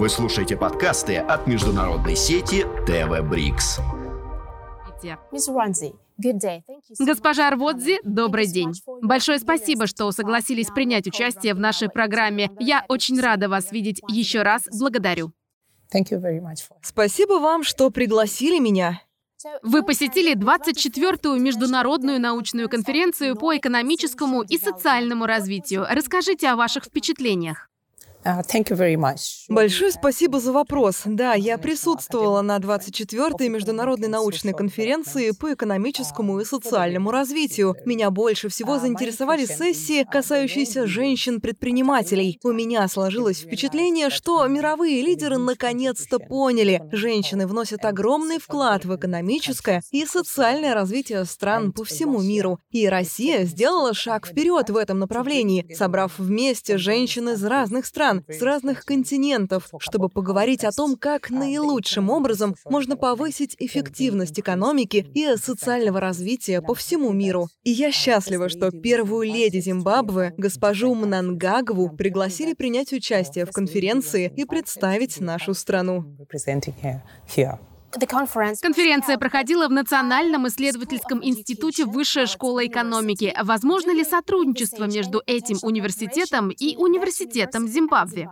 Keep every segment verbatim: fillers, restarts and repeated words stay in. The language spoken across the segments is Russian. Вы слушаете подкасты от международной сети ТВ Брикс. Госпожа Рводзи, добрый день. Большое спасибо, что согласились принять участие в нашей программе. Я очень рада вас видеть еще раз. Благодарю. Спасибо вам, что пригласили меня. Вы посетили двадцать четвёртую международную научную конференцию по экономическому и социальному развитию. Расскажите о ваших впечатлениях. Большое спасибо за вопрос. Да, я присутствовала на двадцать четвёртой международной научной конференции по экономическому и социальному развитию. Меня больше всего заинтересовали сессии, касающиеся женщин-предпринимателей. У меня сложилось впечатление, что мировые лидеры наконец-то поняли, женщины вносят огромный вклад в экономическое и социальное развитие стран по всему миру. И Россия сделала шаг вперед в этом направлении, собрав вместе женщин из разных стран. с разных континентов, чтобы поговорить о том, как наилучшим образом можно повысить эффективность экономики и социального развития по всему миру. И я счастлива, что первую леди Зимбабве, госпожу Мнангагву, пригласили принять участие в конференции и представить нашу страну. Конференция проходила в Национальном исследовательском институте Высшая школа экономики. Возможно ли сотрудничество между этим университетом и университетом Зимбабве?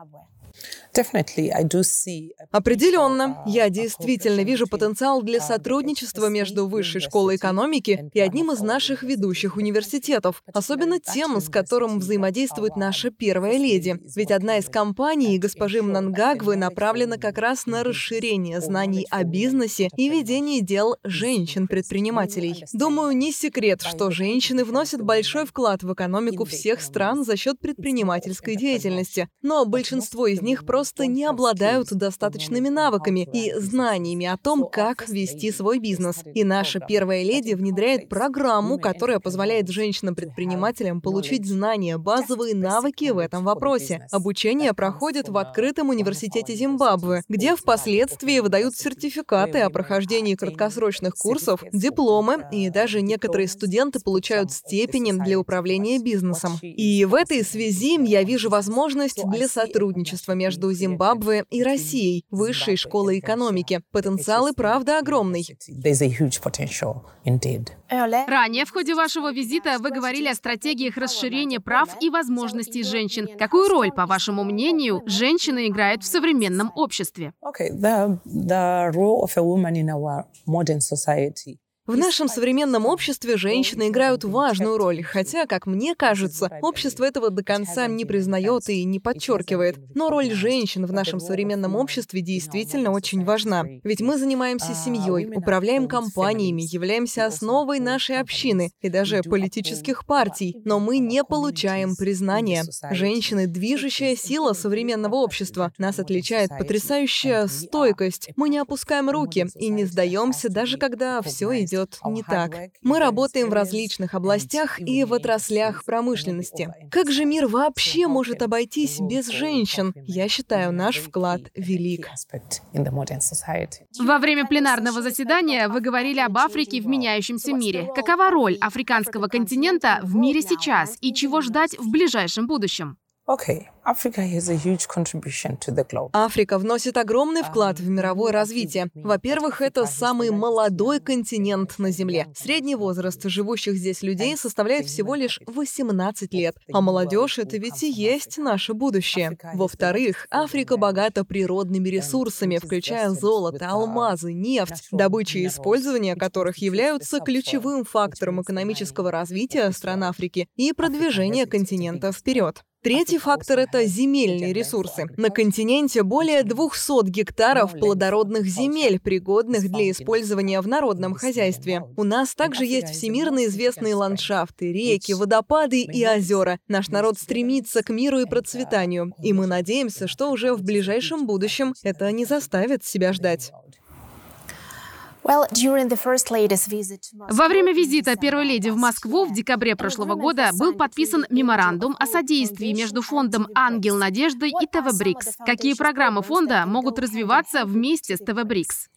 Определенно. Я действительно вижу потенциал для сотрудничества между Высшей школой экономики и одним из наших ведущих университетов, особенно тем, с которым взаимодействует наша первая леди. Ведь одна из компаний госпожи Мнангагвы направлена как раз на расширение знаний о бизнесе и ведении дел женщин-предпринимателей. Думаю, не секрет, что женщины вносят большой вклад в экономику всех стран за счет предпринимательской деятельности, но большинство из них них просто не обладают достаточными навыками и знаниями о том, как вести свой бизнес. И наша первая леди внедряет программу, которая позволяет женщинам-предпринимателям получить знания, базовые навыки в этом вопросе. Обучение проходит в открытом университете Зимбабве, где впоследствии выдают сертификаты о прохождении краткосрочных курсов, дипломы, и даже некоторые студенты получают степени для управления бизнесом. И в этой связи я вижу возможность для сотрудничества между Зимбабве и Россией, Высшей школой экономики. Потенциал и правда огромный. Ранее в ходе вашего визита вы говорили о стратегиях расширения прав и возможностей женщин. Какую роль, по вашему мнению, женщины играют в современном обществе? В нашем современном обществе женщины играют важную роль, хотя, как мне кажется, общество этого до конца не признает и не подчеркивает. Но роль женщин в нашем современном обществе действительно очень важна. Ведь мы занимаемся семьей, управляем компаниями, являемся основой нашей общины и даже политических партий, но мы не получаем признания. Женщины – движущая сила современного общества. Нас отличает потрясающая стойкость. Мы не опускаем руки и не сдаемся, даже когда все идет не так. Мы работаем в различных областях и в отраслях промышленности. Как же мир вообще может обойтись без женщин? Я считаю, наш вклад велик. Во время пленарного заседания вы говорили об Африке в меняющемся мире. Какова роль африканского континента в мире сейчас и чего ждать в ближайшем будущем? Африка вносит огромный вклад в мировое развитие. Во-первых, это самый молодой континент на Земле. Средний возраст живущих здесь людей составляет всего лишь восемнадцать лет. А молодежь — это ведь и есть наше будущее. Во-вторых, Африка богата природными ресурсами, включая золото, алмазы, нефть, добыча и использование которых являются ключевым фактором экономического развития стран Африки и продвижения континента вперед. Третий фактор – это земельные ресурсы. На континенте более двухсот гектаров плодородных земель, пригодных для использования в народном хозяйстве. У нас также есть всемирно известные ландшафты, реки, водопады и озера. Наш народ стремится к миру и процветанию, и мы надеемся, что уже в ближайшем будущем это не заставит себя ждать. Во время визита первой леди в Москву в декабре прошлого года был подписан меморандум о содействии между фондом «Ангел надежды» и ТВ Брикс. Какие программы фонда могут развиваться вместе с ТВ Брикс?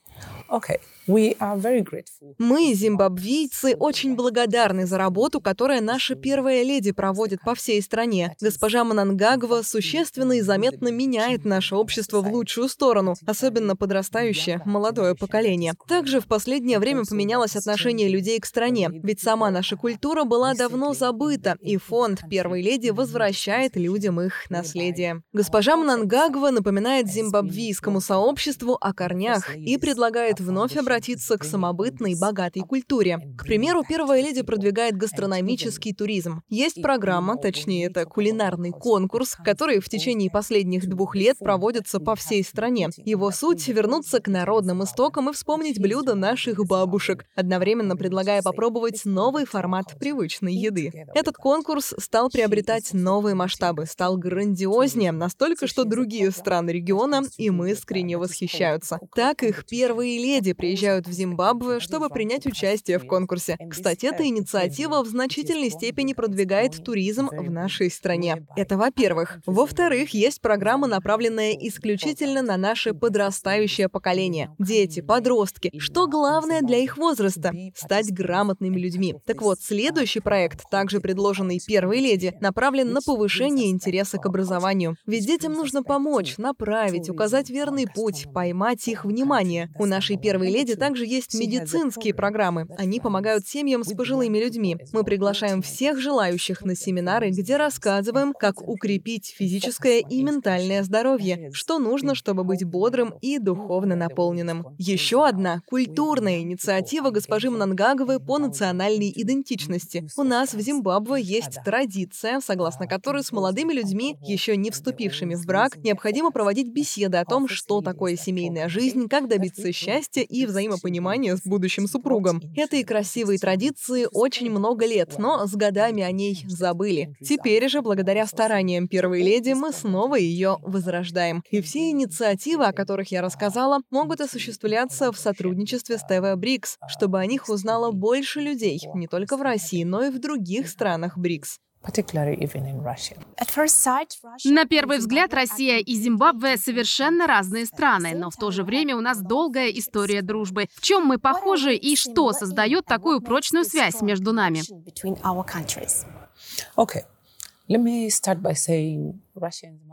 Мы, зимбабвийцы, очень благодарны за работу, которую наша первая леди проводит по всей стране. Госпожа Мнангагва существенно и заметно меняет наше общество в лучшую сторону, особенно подрастающее, молодое поколение. Также в последнее время поменялось отношение людей к стране, ведь сама наша культура была давно забыта, и фонд первой леди возвращает людям их наследие. Госпожа Мнангагва напоминает зимбабвийскому сообществу о корнях и предлагает вновь обратиться к самобытной, богатой культуре. К примеру, первая леди продвигает гастрономический туризм. Есть программа, точнее, это кулинарный конкурс, который в течение последних двух лет проводится по всей стране. Его суть — вернуться к народным истокам и вспомнить блюда наших бабушек, одновременно предлагая попробовать новый формат привычной еды. Этот конкурс стал приобретать новые масштабы, стал грандиознее, настолько, что другие страны региона им искренне восхищаются. Так их первые леди приезжают в Зимбабве, чтобы принять участие в конкурсе. Кстати, эта инициатива в значительной степени продвигает туризм в нашей стране. Это во-первых. Во-вторых, есть программа, направленная исключительно на наше подрастающее поколение. Дети, подростки. Что главное для их возраста? Стать грамотными людьми. Так вот, следующий проект, также предложенный первой леди, направлен на повышение интереса к образованию. Ведь детям нужно помочь, направить, указать верный путь, поймать их внимание. У нашей первой леди также есть медицинские программы. Они помогают семьям с пожилыми людьми. Мы приглашаем всех желающих на семинары, где рассказываем, как укрепить физическое и ментальное здоровье, что нужно, чтобы быть бодрым и духовно наполненным. Еще одна культурная инициатива госпожи Мнангагвы по национальной идентичности. У нас в Зимбабве есть традиция, согласно которой с молодыми людьми, еще не вступившими в брак, необходимо проводить беседы о том, что такое семейная жизнь, как добиться счастья и взаимопонимания с будущим супругом. Этой красивой традиции очень много лет, но с годами о ней забыли. Теперь же, благодаря стараниям первой леди, мы снова ее возрождаем. И все инициативы, о которых я рассказала, могут осуществляться в сотрудничестве с ТВ Брикс, чтобы о них узнало больше людей, не только в России, но и в других странах Брикс. На первый взгляд, Россия и Зимбабве совершенно разные страны, но в то же время у нас долгая история дружбы. В чем мы похожи и что создает такую прочную связь между нами? Okay.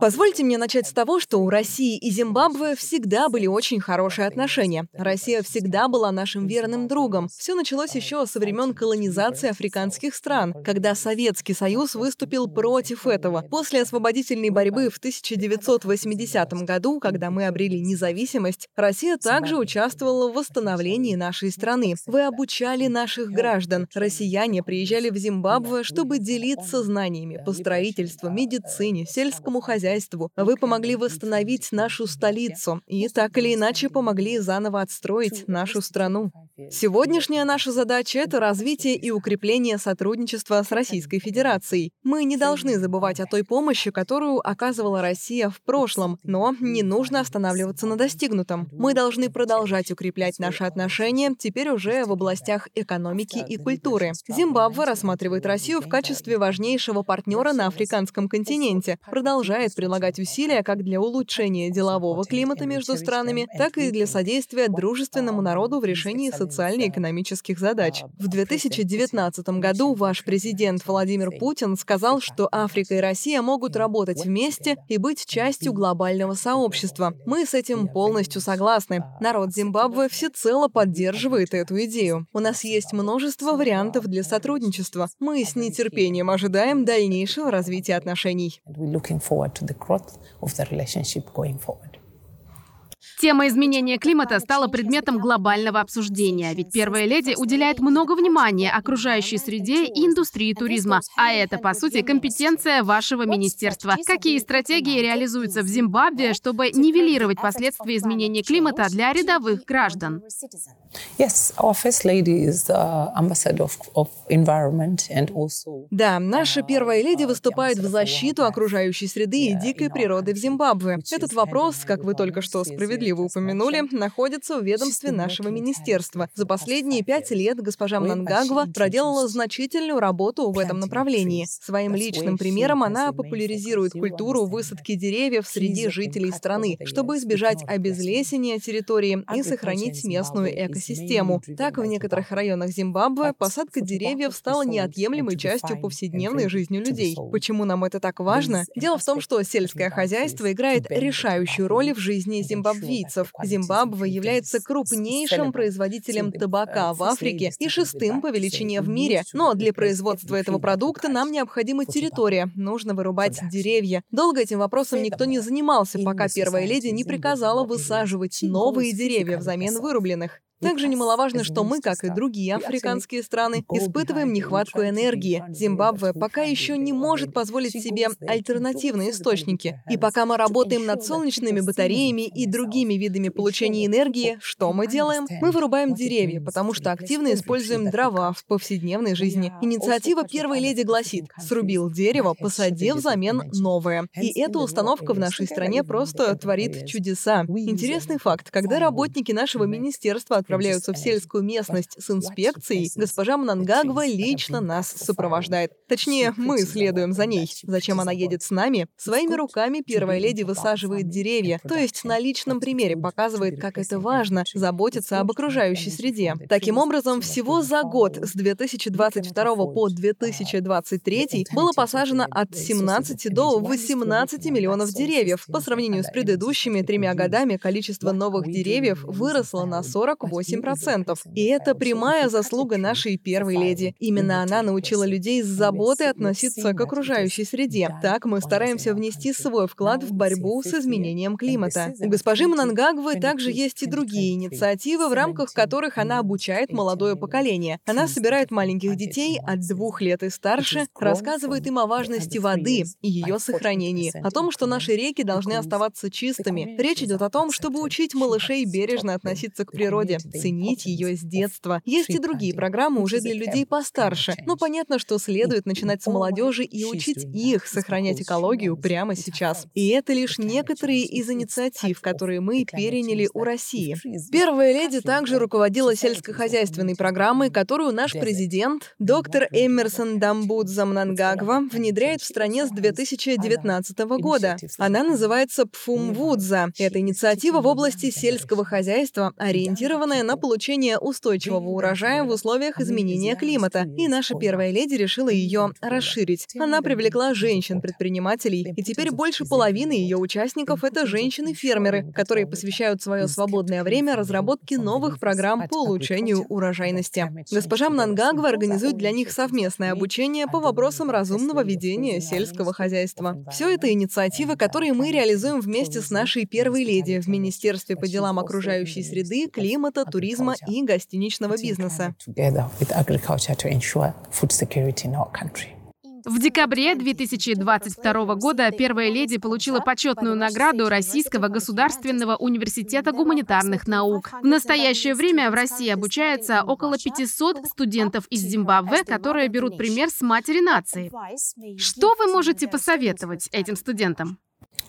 Позвольте мне начать с того, что у России и Зимбабве всегда были очень хорошие отношения. Россия всегда была нашим верным другом. Все началось еще со времен колонизации африканских стран, когда Советский Союз выступил против этого. После освободительной борьбы в тысяча девятьсот восьмидесятом году, когда мы обрели независимость, Россия также участвовала в восстановлении нашей страны. Вы обучали наших граждан. Россияне приезжали в Зимбабве, чтобы делиться знаниями по строительству, медицине, сельскому хозяйству. Вы помогли восстановить нашу столицу и так или иначе помогли заново отстроить нашу страну. Сегодняшняя наша задача — это развитие и укрепление сотрудничества с Российской Федерацией. Мы не должны забывать о той помощи, которую оказывала Россия в прошлом, но не нужно останавливаться на достигнутом. Мы должны продолжать укреплять наши отношения, теперь уже в областях экономики и культуры. Зимбабве рассматривает Россию в качестве важнейшего партнера на африканском континенте, продолжает прилагать усилия как для улучшения делового климата между странами, так и для содействия дружественному народу в решении социально-экономических задач. В две тысячи девятнадцатом году ваш президент Владимир Путин сказал, что Африка и Россия могут работать вместе и быть частью глобального сообщества. Мы с этим полностью согласны. Народ Зимбабве всецело поддерживает эту идею. У нас есть множество вариантов для сотрудничества. Мы с нетерпением ожидаем дальнейшего развития отношений. Тема изменения климата стала предметом глобального обсуждения, ведь первая леди уделяет много внимания окружающей среде и индустрии туризма. А это, по сути, компетенция вашего министерства. Какие стратегии реализуются в Зимбабве, чтобы нивелировать последствия изменения климата для рядовых граждан? Да, наша первая леди выступает в защиту окружающей среды и дикой природы в Зимбабве. Этот вопрос, как вы только что справедливо Оксилии вы упомянули, находится в ведомстве нашего министерства. За последние пять лет госпожа Мнангагва проделала значительную работу в этом направлении. Своим личным примером она популяризирует культуру высадки деревьев среди жителей страны, чтобы избежать обезлесения территории и сохранить местную экосистему. Так, в некоторых районах Зимбабве посадка деревьев стала неотъемлемой частью повседневной жизни людей. Почему нам это так важно? Дело в том, что сельское хозяйство играет решающую роль в жизни зимбабвийцев. Зимбабве является крупнейшим производителем табака в Африке и шестым по величине в мире. Но для производства этого продукта нам необходима территория, нужно вырубать деревья. Долго этим вопросом никто не занимался, пока первая леди не приказала высаживать новые деревья взамен вырубленных. Также немаловажно, что мы, как и другие африканские страны, испытываем нехватку энергии. Зимбабве пока еще не может позволить себе альтернативные источники. И пока мы работаем над солнечными батареями и другими видами получения энергии, что мы делаем? Мы вырубаем деревья, потому что активно используем дрова в повседневной жизни. Инициатива первой леди гласит: «Срубил дерево, посадил взамен новое». И эта установка в нашей стране просто творит чудеса. Интересный факт: когда работники нашего министерства отправляются в сельскую местность с инспекцией, госпожа Мнангагва лично нас сопровождает. Точнее, мы следуем за ней. Зачем она едет с нами? Своими руками первая леди высаживает деревья, то есть на личном примере показывает, как это важно заботиться об окружающей среде. Таким образом, всего за год с две тысячи двадцать второго по две тысячи двадцать третий было посажено от семнадцати до восемнадцати миллионов деревьев. По сравнению с предыдущими тремя годами количество новых деревьев выросло на сорок восемь процентов. И это прямая заслуга нашей первой леди. Именно она научила людей с заботой относиться к окружающей среде. Так мы стараемся внести свой вклад в борьбу с изменением климата. У госпожи Мнангагвы также есть и другие инициативы, в рамках которых она обучает молодое поколение. Она собирает маленьких детей от двух лет и старше, рассказывает им о важности воды и ее сохранении, о том, что наши реки должны оставаться чистыми. Речь идет о том, чтобы учить малышей бережно относиться к природе, ценить ее с детства. Есть и другие программы уже для людей постарше, но понятно, что следует начинать с молодежи и учить их сохранять экологию прямо сейчас. И это лишь некоторые из инициатив, которые мы переняли у России. Первая леди также руководила сельскохозяйственной программой, которую наш президент, доктор Эммерсон Дамбудзамнангагва, внедряет в стране с две тысячи девятнадцатого года. Она называется Пфумвудза. Это инициатива в области сельского хозяйства, ориентированная на получение устойчивого урожая в условиях изменения климата, и наша первая леди решила ее расширить. Она привлекла женщин-предпринимателей, и теперь больше половины ее участников — это женщины-фермеры, которые посвящают свое свободное время разработке новых программ по улучшению урожайности. Госпожа Мнангагва организует для них совместное обучение по вопросам разумного ведения сельского хозяйства. Все это инициативы, которые мы реализуем вместе с нашей первой леди в Министерстве по делам окружающей среды, климата, туризма и гостиничного бизнеса. В декабре две тысячи двадцать второго года первая леди получила почетную награду Российского государственного университета гуманитарных наук. В настоящее время в России обучается около пятисот студентов из Зимбабве, которые берут пример с матери нации. Что вы можете посоветовать этим студентам?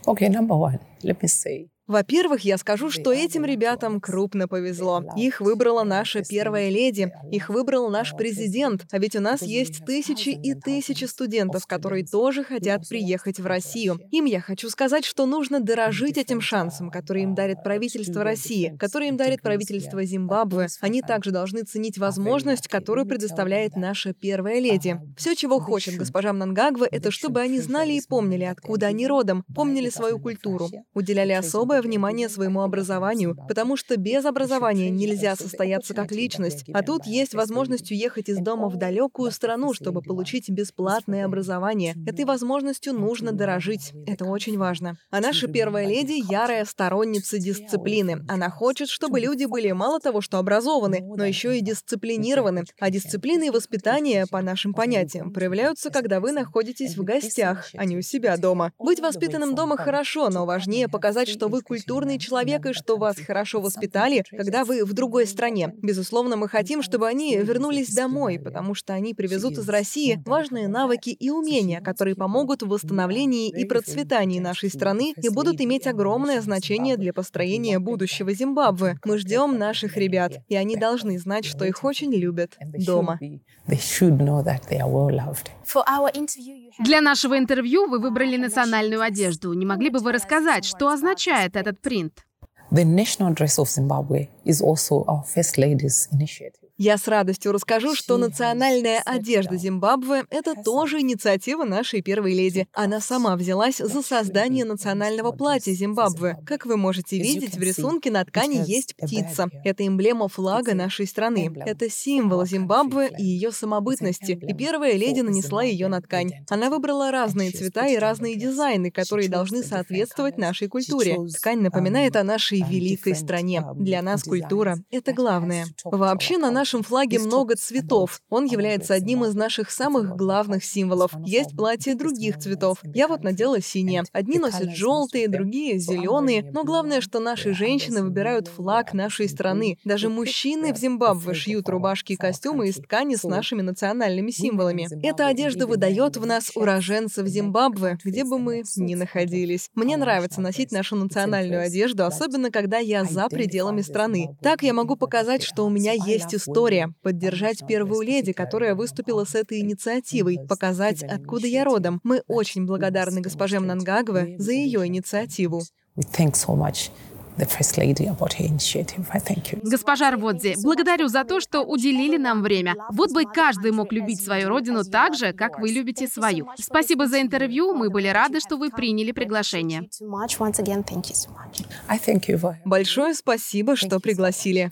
Okay, number one. Let me say. Во-первых, я скажу, что этим ребятам крупно повезло. Их выбрала наша первая леди, их выбрал наш президент. А ведь у нас есть тысячи и тысячи студентов, которые тоже хотят приехать в Россию. Им я хочу сказать, что нужно дорожить этим шансом, который им дарит правительство России, который им дарит правительство Зимбабве. Они также должны ценить возможность, которую предоставляет наша первая леди. Все, чего хочет госпожа Мнангагва, это чтобы они знали и помнили, откуда они родом, помнили свою культуру, уделяли особое внимание своему образованию, потому что без образования нельзя состояться как личность, а тут есть возможность уехать из дома в далекую страну, чтобы получить бесплатное образование. Этой возможностью нужно дорожить. Это очень важно. А наша первая леди — ярая сторонница дисциплины. Она хочет, чтобы люди были мало того, что образованы, но еще и дисциплинированы. А дисциплина и воспитание, по нашим понятиям, проявляются, когда вы находитесь в гостях, а не у себя дома. Быть воспитанным дома хорошо, но важнее показать, что вы культурный человек и что вас хорошо воспитали, когда вы в другой стране. Безусловно, мы хотим, чтобы они вернулись домой, потому что они привезут из России важные навыки и умения, которые помогут в восстановлении и процветании нашей страны и будут иметь огромное значение для построения будущего Зимбабве. Мы ждем наших ребят, и они должны знать, что их очень любят дома. Для нашего интервью вы выбрали национальную одежду. Не могли бы вы рассказать, что означает этот принт? Я с радостью расскажу, что национальная одежда Зимбабве – это тоже инициатива нашей первой леди. Она сама взялась за создание национального платья Зимбабве. Как вы можете видеть, в рисунке на ткани есть птица. Это эмблема флага нашей страны. Это символ Зимбабве и ее самобытности. И первая леди нанесла ее на ткань. Она выбрала разные цвета и разные дизайны, которые должны соответствовать нашей культуре. Ткань напоминает о нашей великой стране. Для нас культура – это главное. Вообще, на нашем флаге много цветов. Он является одним из наших самых главных символов. Есть платья других цветов. Я вот надела синее. Одни носят желтые, другие – зеленые. Но главное, что наши женщины выбирают флаг нашей страны. Даже мужчины в Зимбабве шьют рубашки и костюмы из ткани с нашими национальными символами. Эта одежда выдает в нас уроженцев Зимбабве, где бы мы ни находились. Мне нравится носить нашу национальную одежду, особенно когда я за пределами страны. Так я могу показать, что у меня есть история, поддержать первую леди, которая выступила с этой инициативой, показать, откуда я родом. Мы очень благодарны госпоже Мнангагве за ее инициативу. Госпожа Рводзи, благодарю за то, что уделили нам время. Вот бы каждый мог любить свою родину так же, как вы любите свою. Спасибо за интервью. Мы были рады, что вы приняли приглашение. Большое спасибо, что пригласили.